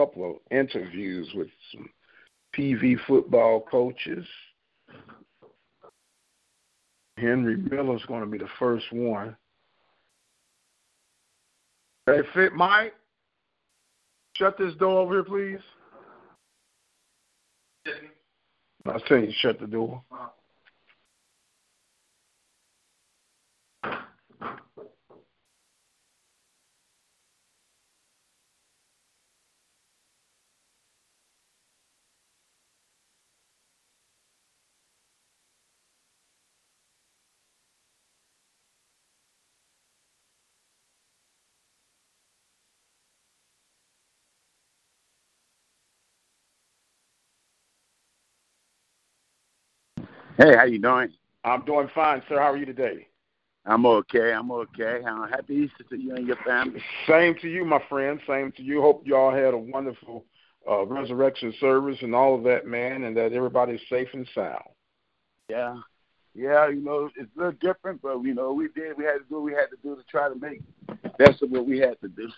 A couple of interviews with some PV football coaches. Henry Miller is going to be the first one. Hey, Fit Mike, shut this door over here, please. I tell you, shut the door. Hey, how you doing? I'm doing fine, sir. How are you today? I'm okay. I'm happy Easter to you and your family. Same to you, my friend. Same to you. Hope you all had a wonderful resurrection service and all of that, man, and that everybody's safe and sound. Yeah, you know, it's a little different, but, you know, we had to do what we had to do to try to make it. That's what we had to do.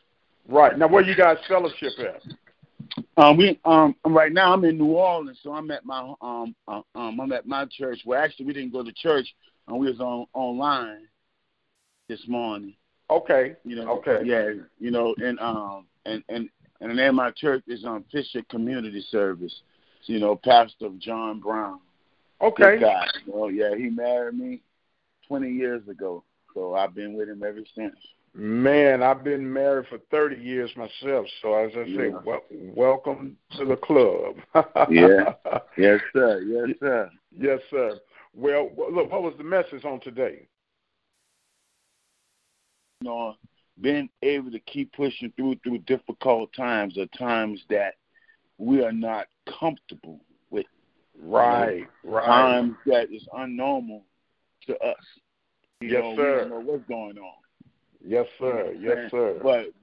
Right. Now, where you guys fellowship at? Right now I'm in New Orleans, so I'm at my church. Well, actually, we didn't go to church, and we was online this morning. Okay. You know. Okay. Yeah. You know, and the name of my church is Fisher Community Service. You know, Pastor John Brown. Okay. Good guy. So, yeah, he married me 20 years ago, so I've been with him ever since. Man, I've been married for 30 years myself, so as I say, welcome to the club. Yeah. Yes, sir. Yes, sir. Well, look, what was the message on today? You know, being able to keep pushing through difficult times or times that we are not comfortable with. Right. Times that is unnormal to us. Yes, sir. We don't know what's going on. Yes, sir.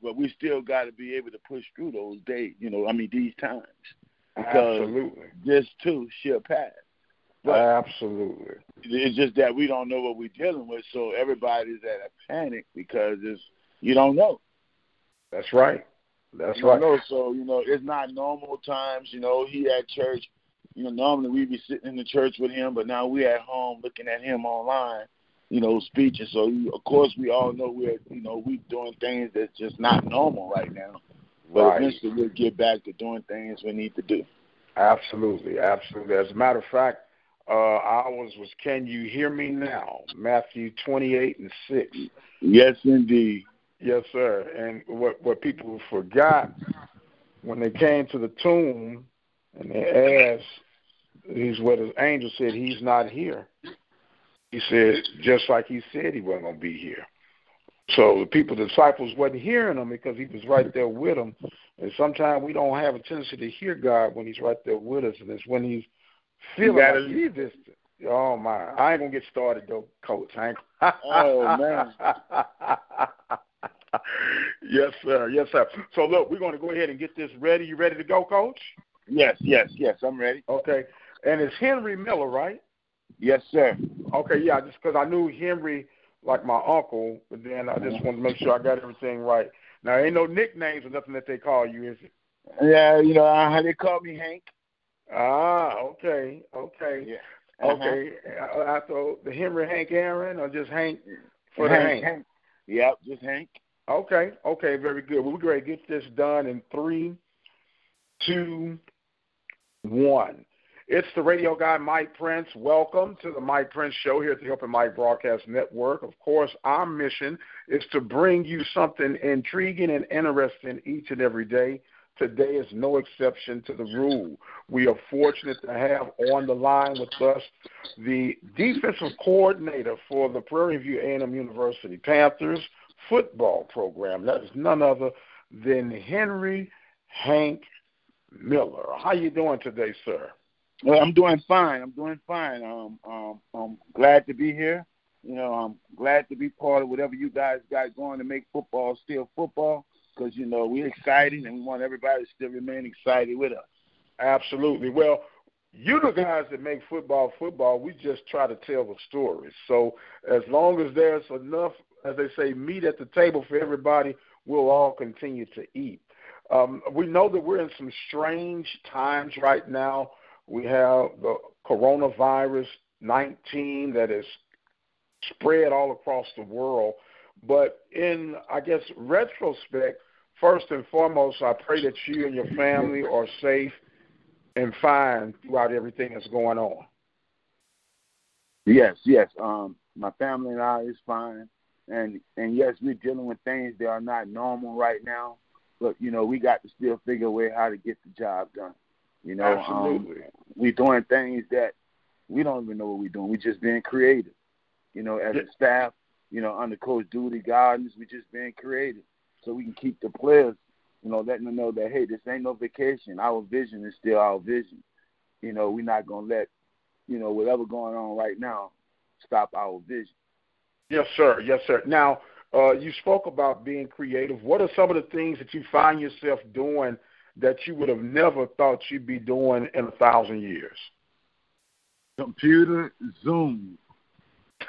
But we still got to be able to push through those days, these times. Because absolutely. This, too, shall pass. But absolutely. It's just that we don't know what we're dealing with, so everybody's at a panic because you don't know. That's right. That's right. Know, so, it's not normal times. He at church. Normally we'd be sitting in the church with him, but now we at home looking at him online. Speeches. So, of course, we all know we're doing things that's just not normal right now. But eventually we'll get back to doing things we need to do. Absolutely. As a matter of fact, ours was, can you hear me now? Matthew 28:6. Yes, indeed. Yes, sir. And what people forgot when they came to the tomb and they asked, what his angel said, he's not here. He said, just like he said he wasn't going to be here. So the disciples wasn't hearing him because he was right there with them. And sometimes we don't have a tendency to hear God when he's right there with us. And it's when he's feeling like he's distant. Oh, my. I ain't going to get started, though, Coach. Oh, man. Yes, sir. So, look, we're going to go ahead and get this ready. You ready to go, Coach? Yes, I'm ready. Okay. And it's Henry Miller, right? Yes, sir. Okay, yeah, just because I knew Henry like my uncle, but then I just wanted to make sure I got everything right. Now, ain't no nicknames or nothing that they call you, is it? Yeah, they call me Hank. Ah, okay. Yeah. Uh-huh. Okay, I thought the Henry Hank Aaron or just Hank for Hank. Hank. Yep, just Hank. Okay, very good. Well, we're going to get this done in 3, 2, 1. It's the radio guy, Mike Prince. Welcome to the Mike Prince Show here at the Open Mike Broadcast Network. Of course, our mission is to bring you something intriguing and interesting each and every day. Today is no exception to the rule. We are fortunate to have on the line with us the defensive coordinator for the Prairie View A&M University Panthers football program. That is none other than Henry Hank Miller. How you doing today, sir? Well, I'm doing fine. I'm glad to be here. You know, I'm glad to be part of whatever you guys got going to make football still football, because, you know, we're excited and we want everybody to still remain excited with us. Absolutely. Well, you the guys that make football, we just try to tell the stories. So as long as there's enough, as they say, meat at the table for everybody, we'll all continue to eat. We know that we're in some strange times right now. We have the coronavirus 19 that is spread all across the world. But in, I guess, retrospect, first and foremost, I pray that you and your family are safe and fine throughout everything that's going on. Yes. My family and I is fine. And yes, we're dealing with things that are not normal right now. But, you know, we got to still figure a way how to get the job done. You know, absolutely. We're doing things that we don't even know what we're doing. We're just being creative. You know, as a staff, you know, under Coach Duty Gardens, we're just being creative. So we can keep the players, you know, letting them know that, hey, this ain't no vacation. Our vision is still our vision. You know, we're not going to let, you know, whatever going on right now stop our vision. Yes, sir. Now, you spoke about being creative. What are some of the things that you find yourself doing that you would have never thought you'd be doing in 1,000 years? Computer, Zoom.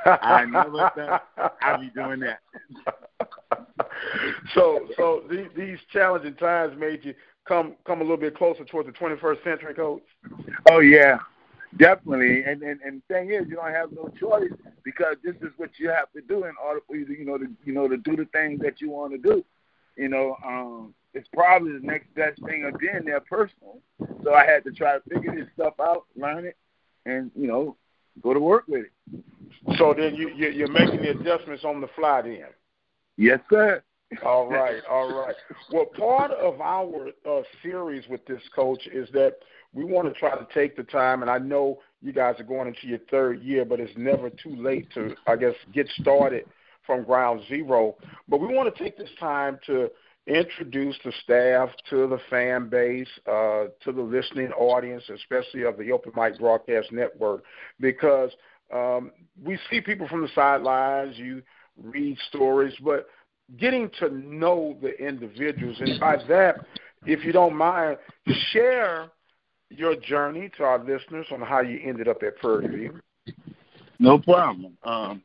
I never thought I'd be doing that. So these challenging times made you come a little bit closer towards the 21st century, Coach? Oh, yeah, definitely. And the thing is, you don't have no choice, because this is what you have to do in order for you to, to do the things that you want to do. You know, it's probably the next best thing of being there personal. So I had to try to figure this stuff out, learn it, and, you know, go to work with it. So then you're making the adjustments on the fly then? Yes, sir. All right. Well, part of our series with this, Coach, is that we want to try to take the time, and I know you guys are going into your third year, but it's never too late to, I guess, get started from ground zero. But we want to take this time to introduce the staff to the fan base, to the listening audience, especially of the Open Mike Broadcast Network, because we see people from the sidelines, you read stories, but getting to know the individuals, and by that, if you don't mind, share your journey to our listeners on how you ended up at Prairie View. No problem. Of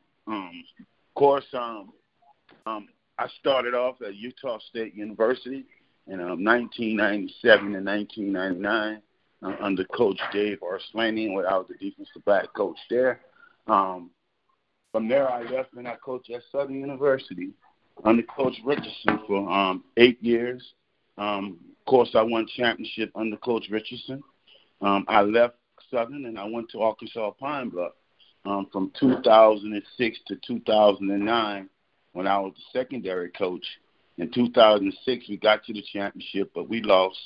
course, I started off at Utah State University in 1997 and 1999 under Coach Dave Arslanian, when I was the defensive back coach there. From there, I left and I coached at Southern University under Coach Richardson for 8 years. Of course, I won championship under Coach Richardson. I left Southern and I went to Arkansas Pine Bluff from 2006 to 2009. When I was the secondary coach. In 2006, we got to the championship, but we lost.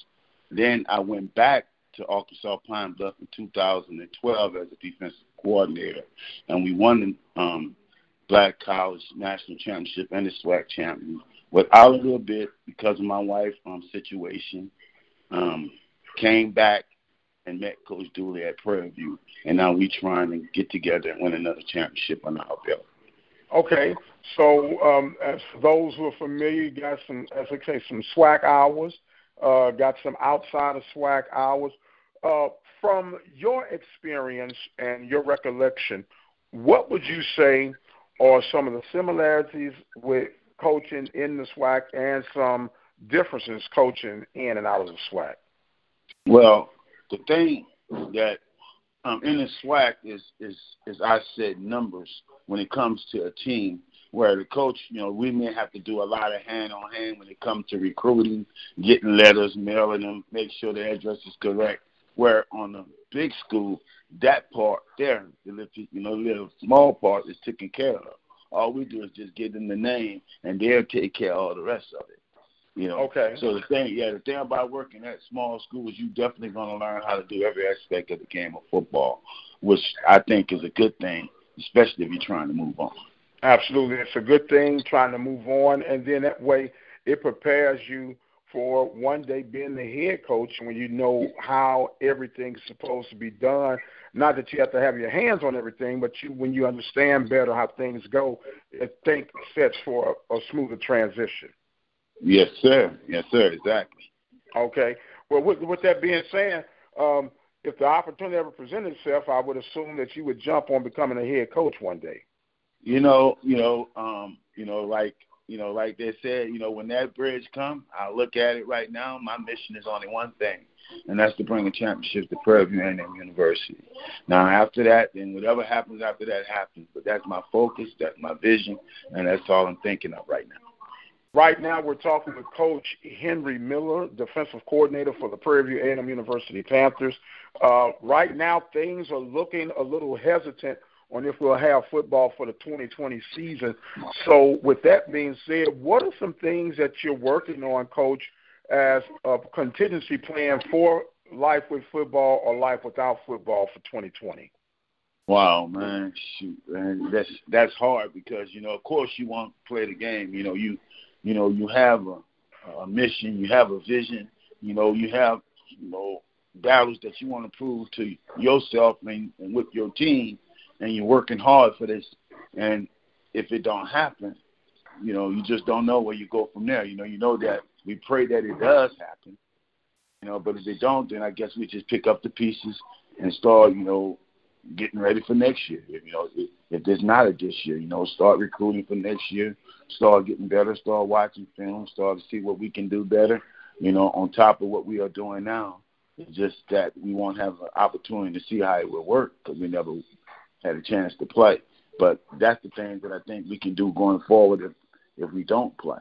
Then I went back to Arkansas Pine Bluff in 2012 as a defensive coordinator, and we won the Black College National Championship and the SWAC Championship. Without a little bit, because of my wife's situation, came back and met Coach Dooley at Prairie View, and now we trying to get together and win another championship on our belt. Okay, so as for those who are familiar, you got some, as I say, some SWAC hours, got some outside of SWAC hours. From your experience and your recollection, what would you say are some of the similarities with coaching in the SWAC and some differences coaching in and out of the SWAC? Well, the thing that in the SWAC is I said numbers when it comes to a team, where the coach, you know, we may have to do a lot of hand-on-hand when it comes to recruiting, getting letters, mailing them, make sure the address is correct, where on the big school, that part there, the little small part is taken care of. All we do is just give them the name, and they'll take care of all the rest of it. You know, okay. So the thing about working at small schools, you definitely going to learn how to do every aspect of the game of football, which I think is a good thing, especially if you're trying to move on. Absolutely. It's a good thing, trying to move on, and then that way It prepares you for one day being the head coach when you know how everything's supposed to be done. Not that you have to have your hands on everything, but you, when you understand better how things go, I think sets for a smoother transition. Yes, sir. Yes, sir. Exactly. Okay. Well, with that being said, if the opportunity ever presented itself, I would assume that you would jump on becoming a head coach one day. Like they said, when that bridge comes, I look at it right now, my mission is only one thing, and that's to bring a championship to Prairie View A&M University. Now, after that, then whatever happens after that happens, but that's my focus, that's my vision, and that's all I'm thinking of right now. Right now we're talking with Coach Henry Miller, defensive coordinator for the Prairie View A&M University Panthers. Right now things are looking a little hesitant on if we'll have football for the 2020 season. So with that being said, what are some things that you're working on, Coach, as a contingency plan for life with football or life without football for 2020? Wow, man, shoot, man, that's hard because, of course you want to play the game. You have a mission, you have a vision, you have, battles that you want to prove to yourself and with your team, and you're working hard for this, and if it don't happen, you just don't know where you go from there. That we pray that it does happen, but if it don't, then I guess we just pick up the pieces and start, getting ready for next year. If there's not a this year, start recruiting for next year, start getting better, start watching film, start to see what we can do better, on top of what we are doing now. It's just that we won't have an opportunity to see how it will work because we never had a chance to play. But that's the thing that I think we can do going forward if we don't play.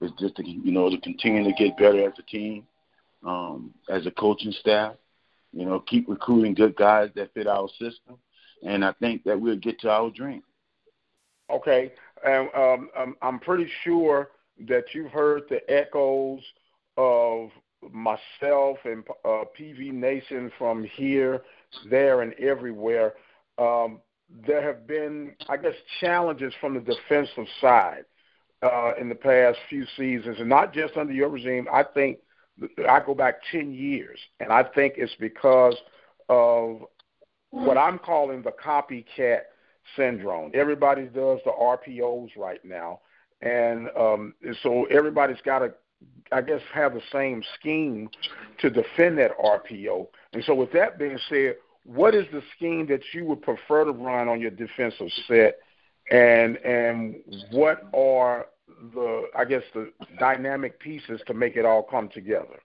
It's just to continue to get better as a team, as a coaching staff, keep recruiting good guys that fit our system, and I think that we'll get to our dream. Okay. And I'm pretty sure that you've heard the echoes of myself and PV Nation from here, there, and everywhere. There have been, challenges from the defensive side in the past few seasons, and not just under your regime. I think I go back 10 years, and I think it's because of what I'm calling the copycat syndrome. Everybody does the RPOs right now, and so everybody's got to, have the same scheme to defend that RPO. And so with that being said, what is the scheme that you would prefer to run on your defensive set, and what are the dynamic pieces to make it all come together?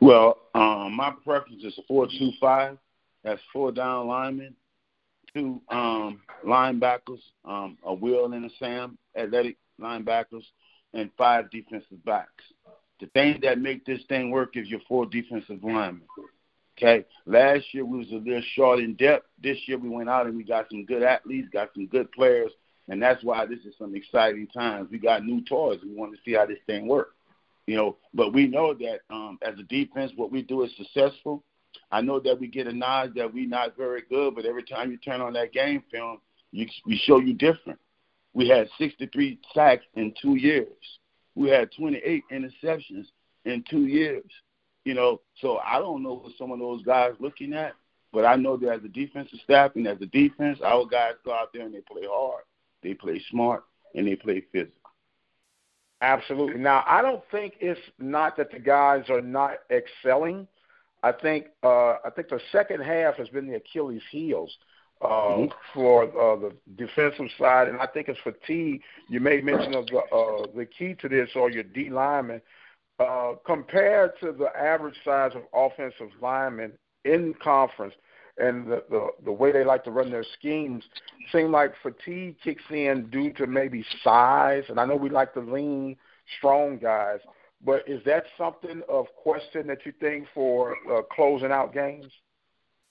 Well, my preference is a 4-2-5. That's 4 down linemen, 2 linebackers, a Will and a Sam, athletic linebackers, and 5 defensive backs. The thing that make this thing work is your 4 defensive linemen. Okay, last year we was a little short in depth. This year we went out and we got some good athletes, got some good players, and that's why this is some exciting times. We got new toys. We want to see how this thing works, But we know that as a defense, what we do is successful. I know that we get a nod that we're not very good, but every time you turn on that game film, we show you different. We had 63 sacks in 2 years. We had 28 interceptions in 2 years. So I don't know what some of those guys looking at, but I know that as a defensive staff and as a defense, our guys go out there and they play hard. They play smart, and they play physical. Absolutely. Now, I don't think it's not that the guys are not excelling. I think the second half has been the Achilles' heels for the defensive side, and I think it's fatigue. You made mention of the key to this, or your D lineman. Compared to the average size of offensive linemen in conference, and the way they like to run their schemes, seem like fatigue kicks in due to maybe size. And I know we like to lean strong guys, but is that something of question that you think for closing out games?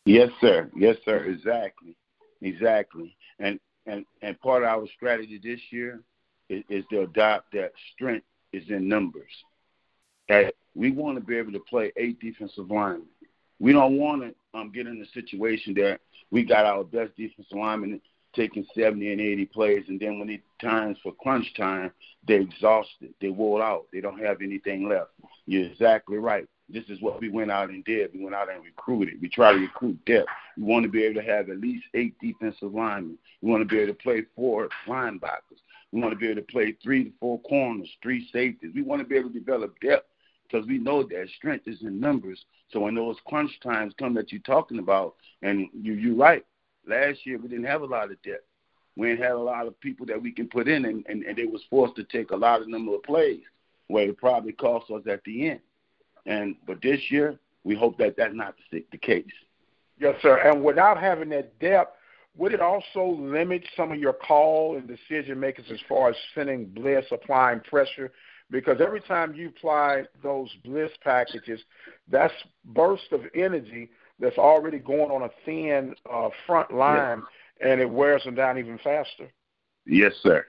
Yes, sir. Yes, sir. Exactly. And part of our strategy this year is to adopt that strength is in numbers. Okay? We want to be able to play 8 defensive linemen. We don't want to get in a situation that we got our best defensive lineman taking 70 and 80 plays, and then when it times for crunch time, they're exhausted. They wore out. They don't have anything left. You're exactly right. This is what we went out and did. We went out and recruited. We try to recruit depth. We want to be able to have at least 8 defensive linemen. We want to be able to play 4 linebackers. We want to be able to play 3 to 4 corners, 3 safeties. We want to be able to develop depth because we know that strength is in numbers. So when those crunch times come that you're talking about, and you're right, last year we didn't have a lot of depth. We didn't have a lot of people that we can put in, and they was forced to take a lot of number of plays where it probably cost us at the end. But this year, we hope that that's not the case. Yes, sir. And without having that depth, would it also limit some of your call and decision makers as far as sending blitz, applying pressure? Because every time you apply those blitz packages, that's burst of energy that's already going on a thin front line, yes, and it wears them down even faster. Yes, sir.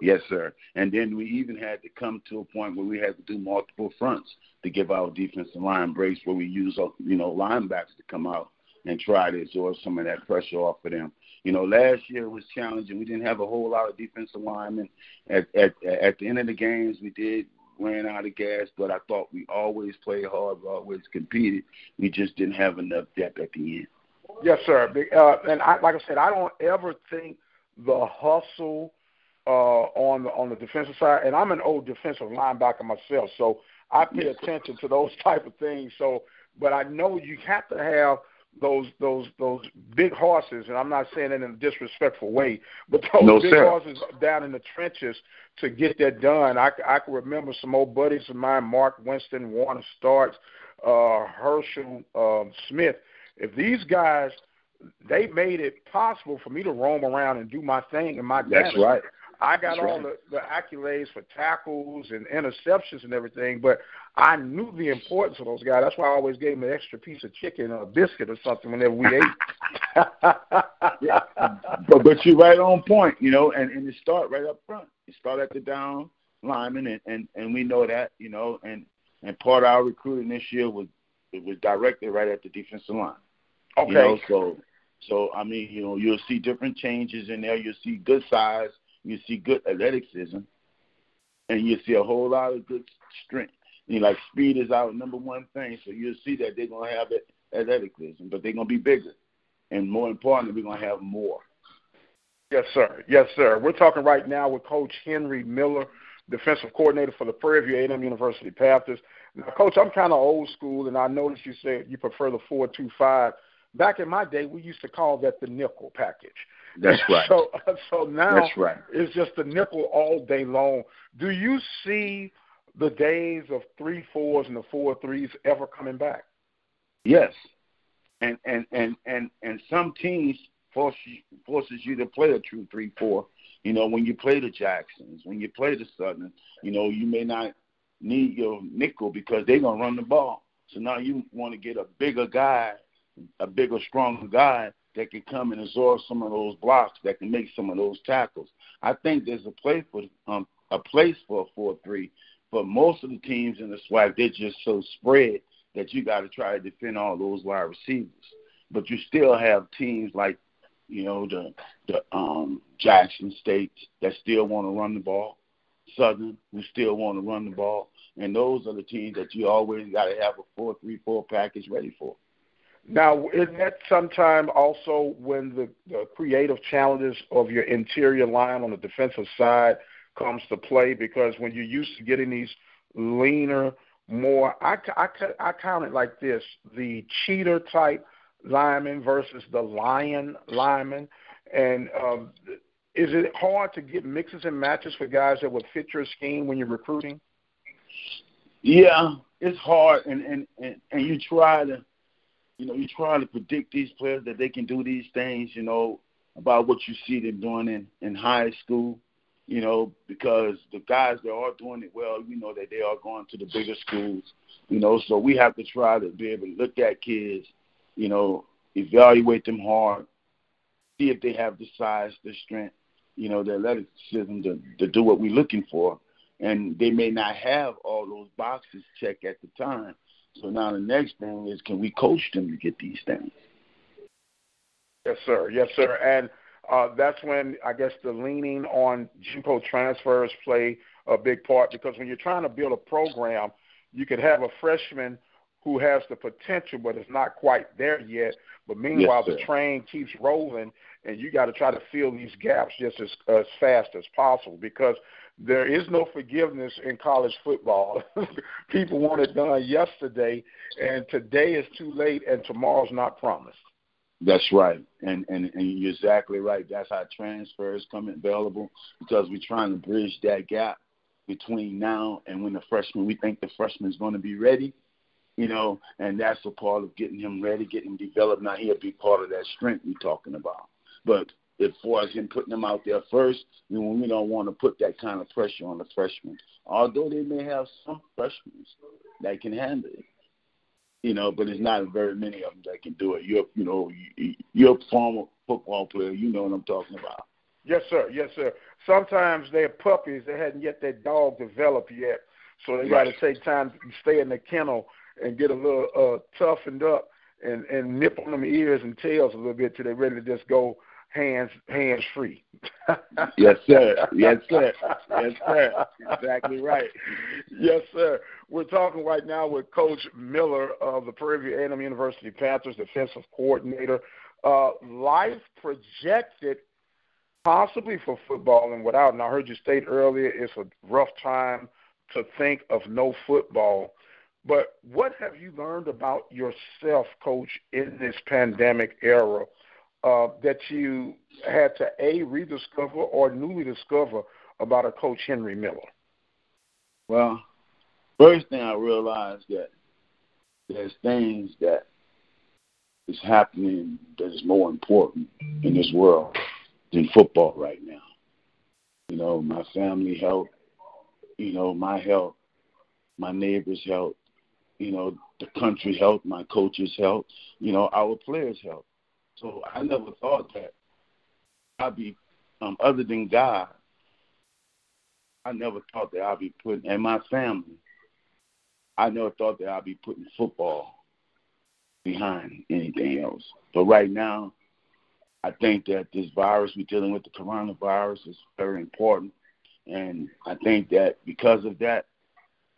Yes, sir. And then we even had to come to a point where we had to do multiple fronts to give our defensive line breaks, where we use, linebackers to come out and try to absorb some of that pressure off of them. Last year was challenging. We didn't have a whole lot of defensive linemen. At the end of the games, we did ran out of gas, but I thought we always played hard. We always competed. We just didn't have enough depth at the end. Yes, sir. Like I said, I don't ever think the hustle on the defensive side, and I'm an old defensive linebacker myself, so I pay attention to those type of things. But I know you have to have those big horses, and I'm not saying it in a disrespectful way, but horses down in the trenches to get that done. I can remember some old buddies of mine, Mark Winston, Warner Starks, Herschel Smith. If these guys, they made it possible for me to roam around and do my thing and my damage. That's right. I got the accolades for tackles and interceptions and everything, but I knew the importance of those guys. That's why I always gave them an extra piece of chicken or a biscuit or something whenever we ate. Yeah. But you're right on point, and it starts right up front. It starts at the down lineman, and we know that, and part of our recruiting this year was directed right at the defensive line. Okay. So I mean, you'll see different changes in there. You'll see good size. You see good athleticism, and you see a whole lot of good strength. Speed is our number one thing, so you'll see that they're going to have athleticism, but they're going to be bigger. And more importantly, we're going to have more. Yes, sir. Yes, sir. We're talking right now with Coach Henry Miller, defensive coordinator for the Prairie View A&M University Panthers. Now, Coach, I'm kind of old school, and I noticed you said you prefer the 4-2-5. Back in my day, we used to call that the nickel package. That's right. So now that's right. It's just the nickel all day long. Do you see the days of 3-4s and the 4-3s ever coming back? Yes. And some teams forces you to play a true 3-4. When you play the Jacksons, when you play the Southern, you may not need your nickel because they're going to run the ball. So now you want to get a bigger guy, a bigger, stronger guy that can come and absorb some of those blocks, that can make some of those tackles. I think there's a place for a 4-3, but most of the teams in the SWAC, they're just so spread that you got to try to defend all those wide receivers. But you still have teams like, the Jackson State that still want to run the ball, Southern who still want to run the ball, and those are the teams that you always got to have a 4-3-4 package ready for. Now, isn't that sometime also when the creative challenges of your interior line on the defensive side comes to play? Because when you're used to getting these leaner, more, I count it like this, the cheater-type lineman versus the lion lineman. And is it hard to get mixes and matches for guys that would fit your scheme when you're recruiting? Yeah, it's hard, and you try to, you try to predict these players that they can do these things, about what you see them doing in high school, because the guys that are doing it well, that they are going to the bigger schools, so we have to try to be able to look at kids, evaluate them hard, see if they have the size, the strength, the athleticism to do what we're looking for. And they may not have all those boxes checked at the time. So now the next thing is, can we coach them to get these things? Yes, sir. Yes, sir. And that's when I guess the leaning on JUCO transfers play a big part, because when you're trying to build a program, you could have a freshman who has the potential but is not quite there yet. But meanwhile, yes, the train keeps rolling, and you got to try to fill these gaps just as fast as possible, because there is no forgiveness in college football. People want it done yesterday, and today is too late, and tomorrow's not promised. That's right, and you're exactly right. That's how transfers come available, because we're trying to bridge that gap between now and when the freshman, we think the freshman's going to be ready, you know, and that's a part of getting him ready, getting him developed. Now he'll be part of that strength we're talking about. But as far as him putting him out there first, you know, we don't want to put that kind of pressure on the freshmen, although they may have some freshmen that can handle it. You know, but it's not very many of them that can do it. You're a former football player. You know what I'm talking about. Yes, sir. Yes, sir. Sometimes they're puppies. They hadn't yet that dog developed yet, so they got to take time to stay in the kennel and get a little toughened up and nip on them ears and tails a little bit till they're ready to just go hands free. Yes, sir. Yes, sir. Yes, sir. Exactly right. Yes, sir. We're talking right now with Coach Miller of the Prairie View A&M University Panthers, defensive coordinator. Life projected possibly for football and without, and I heard you state earlier it's a rough time to think of no football. But what have you learned about yourself, Coach, in this pandemic era? That you had to, A, rediscover or newly discover about a Coach Henry Miller? Well, first thing I realized that there's things that is happening that is more important in this world than football right now. You know, my family health, you know, my health, my neighbor's health, you know, the country's health, my coach's health, you know, our players' health. So I never thought that I'd be, other than God, I never thought that I'd be putting, and my family, I never thought that I'd be putting football behind anything else. But right now, I think that this virus we're dealing with, the coronavirus, is very important. And I think that because of that,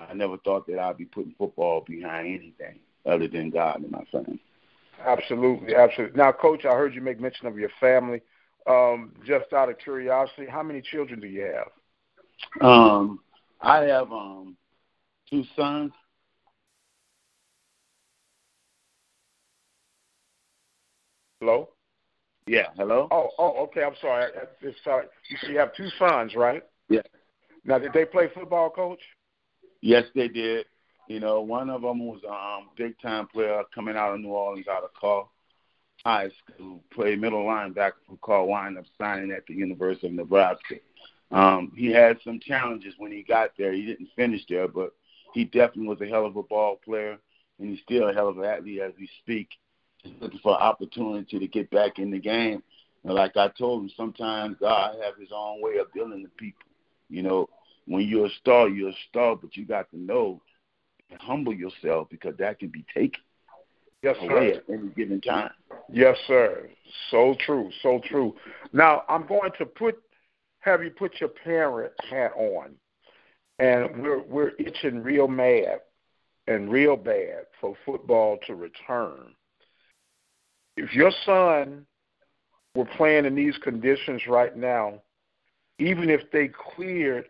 I never thought that I'd be putting football behind anything other than God and my family. Absolutely, absolutely. Now, Coach, I heard you make mention of your family. Just out of curiosity, how many children do you have? I have two sons. Hello? Yeah, hello? Oh, okay, I'm sorry. You have two sons, right? Yeah. Now, did they play football, Coach? Yes, they did. You know, one of them was a big-time player coming out of New Orleans, out of Carl High School, played middle linebacker for Carl Wine, up signing at the University of Nebraska. He had some challenges when he got there. He didn't finish there, but he definitely was a hell of a ball player, and he's still a hell of an athlete as we speak. He's looking for an opportunity to get back in the game. And like I told him, sometimes God has his own way of dealing with people. You know, when you're a star, but you got to know and humble yourself, because that can be taken away at any given time. Yes, sir. So true, so true. Now, I'm going to have you put your parent hat on, and we're itching real mad and real bad for football to return. If your son were playing in these conditions right now, even if they cleared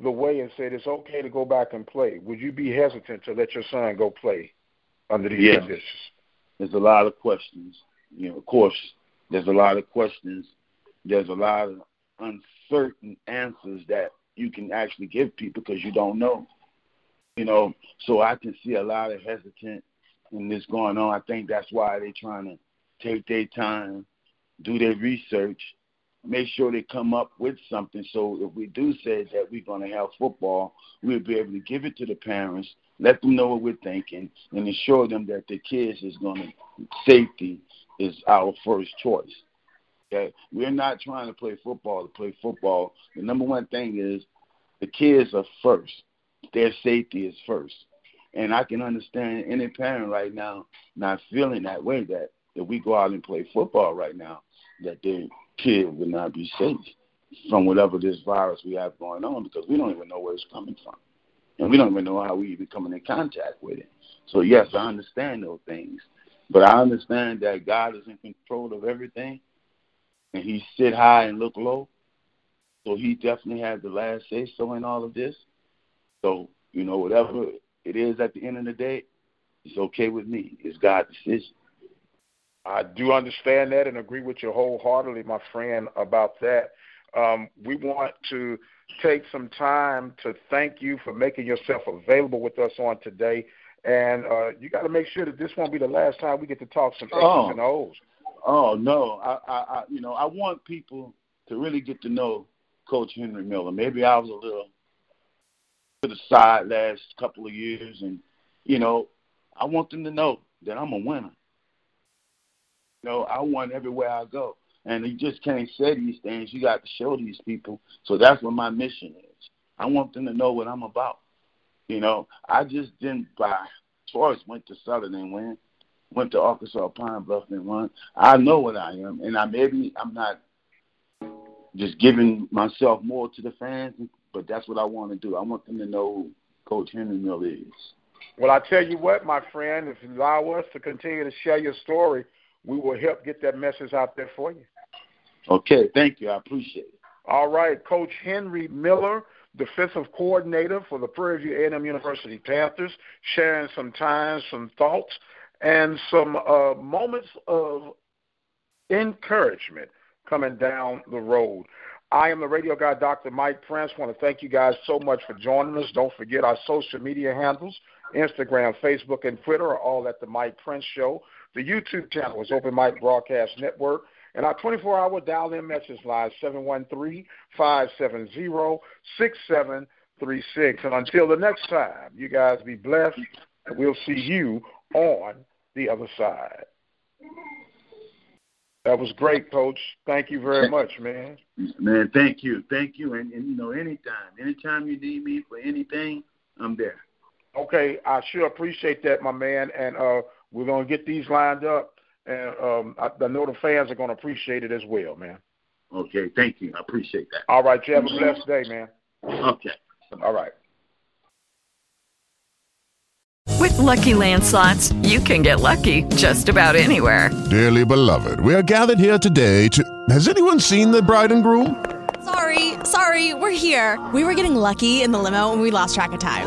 the way and said it's okay to go back and play, would you be hesitant to let your son go play under these conditions? There's a lot of questions. You know, of course, there's a lot of questions. There's a lot of uncertain answers that you can actually give people because you don't know. You know, so I can see a lot of hesitant in this going on. I think that's why they're trying to take their time, do their research, make sure they come up with something. So if we do say that we're going to have football, we'll be able to give it to the parents, let them know what we're thinking, and assure them that the kids is going to – safety is our first choice. Okay? We're not trying to play football to play football. The number one thing is the kids are first. Their safety is first. And I can understand any parent right now not feeling that way, that if we go out and play football right now, that their kid will not be safe from whatever this virus we have going on, because we don't even know where it's coming from. And we don't even know how we even come in contact with it. So, yes, I understand those things. But I understand that God is in control of everything, and he sit high and look low. So he definitely had the last say-so in all of this. So, you know, whatever it is at the end of the day, it's okay with me. It's God's decision. I do understand that and agree with you wholeheartedly, my friend, about that. We want to take some time to thank you for making yourself available with us on today. And you got to make sure that this won't be the last time we get to talk some X's and O's. Oh, no. I want people to really get to know Coach Henry Miller. Maybe I was a little to the side last couple of years. And, you know, I want them to know that I'm a winner. You know, I won everywhere I go. And you just can't say these things. You got to show these people. So that's what my mission is. I want them to know what I'm about. You know, I just didn't by choice went to Southern and win, went to Arkansas Pine Bluff and won. I know what I am, and I'm not just giving myself more to the fans, but that's what I want to do. I want them to know who Coach Henry Miller is. Well, I tell you what, my friend, if you allow us to continue to share your story, we will help get that message out there for you. Okay, thank you. I appreciate it. All right, Coach Henry Miller, defensive coordinator for the Prairie View A&M University Panthers, sharing some time, some thoughts, and some moments of encouragement coming down the road. I am the radio guy, Dr. Mike Prince. I want to thank you guys so much for joining us. Don't forget our social media handles, Instagram, Facebook, and Twitter are all at The Mike Prince Show. The YouTube channel is Open Mike Broadcast Network. And our 24-hour dial-in message line, 713-570-6736. And until the next time, you guys be blessed, and we'll see you on the other side. That was great, Coach. Thank you very much, man. Man, thank you. Thank you. And you know, anytime you need me for anything, I'm there. Okay, I sure appreciate that, my man. And we're going to get these lined up. And I know the fans are going to appreciate it as well, man. Okay, thank you. I appreciate that. All right, you have a blessed day, man. Okay. All right. With Lucky Land Slots, you can get lucky just about anywhere. Dearly beloved, we are gathered here today to... Has anyone seen the bride and groom? Sorry, we're here. We were getting lucky in the limo and we lost track of time.